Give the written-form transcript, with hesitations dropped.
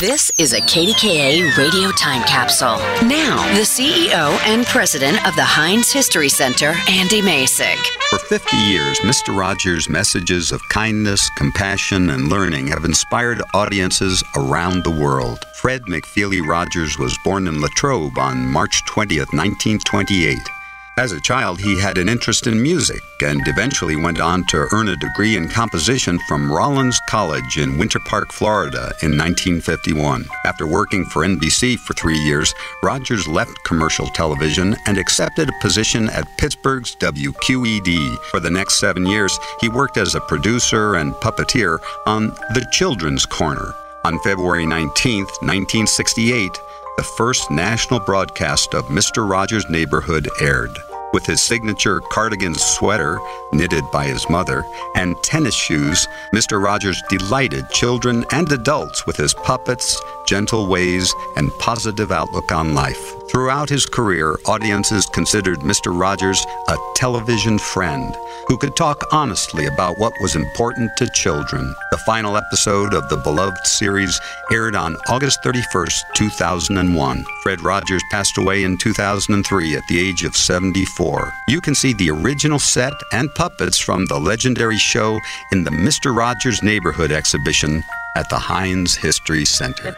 This is a KDKA radio time capsule. Now, the CEO and president of the Heinz History Center, Andy Masick. For 50 years, Mr. Rogers' messages of kindness, compassion, and learning have inspired audiences around the world. Fred McFeely Rogers was born in Latrobe on March 20th, 1928. As a child, he had an interest in music and eventually went on to earn a degree in composition from Rollins College in Winter Park, Florida in 1951. After working for NBC for 3 years, Rogers left commercial television and accepted a position at Pittsburgh's WQED. For the next 7 years, he worked as a producer and puppeteer on The Children's Corner. On February 19, 1968, the first national broadcast of Mr. Rogers' Neighborhood aired. With his signature cardigan sweater, knitted by his mother, and tennis shoes, Mr. Rogers delighted children and adults with his puppets, gentle ways, and positive outlook on life. Throughout his career, audiences considered Mr. Rogers a television friend who could talk honestly about what was important to children. The final episode of the beloved series aired on August 31st, 2001. Fred Rogers passed away in 2003 at the age of 74. You can see the original set and puppets from the legendary show in the Mr. Rogers' Neighborhood exhibition at the Heinz History Center.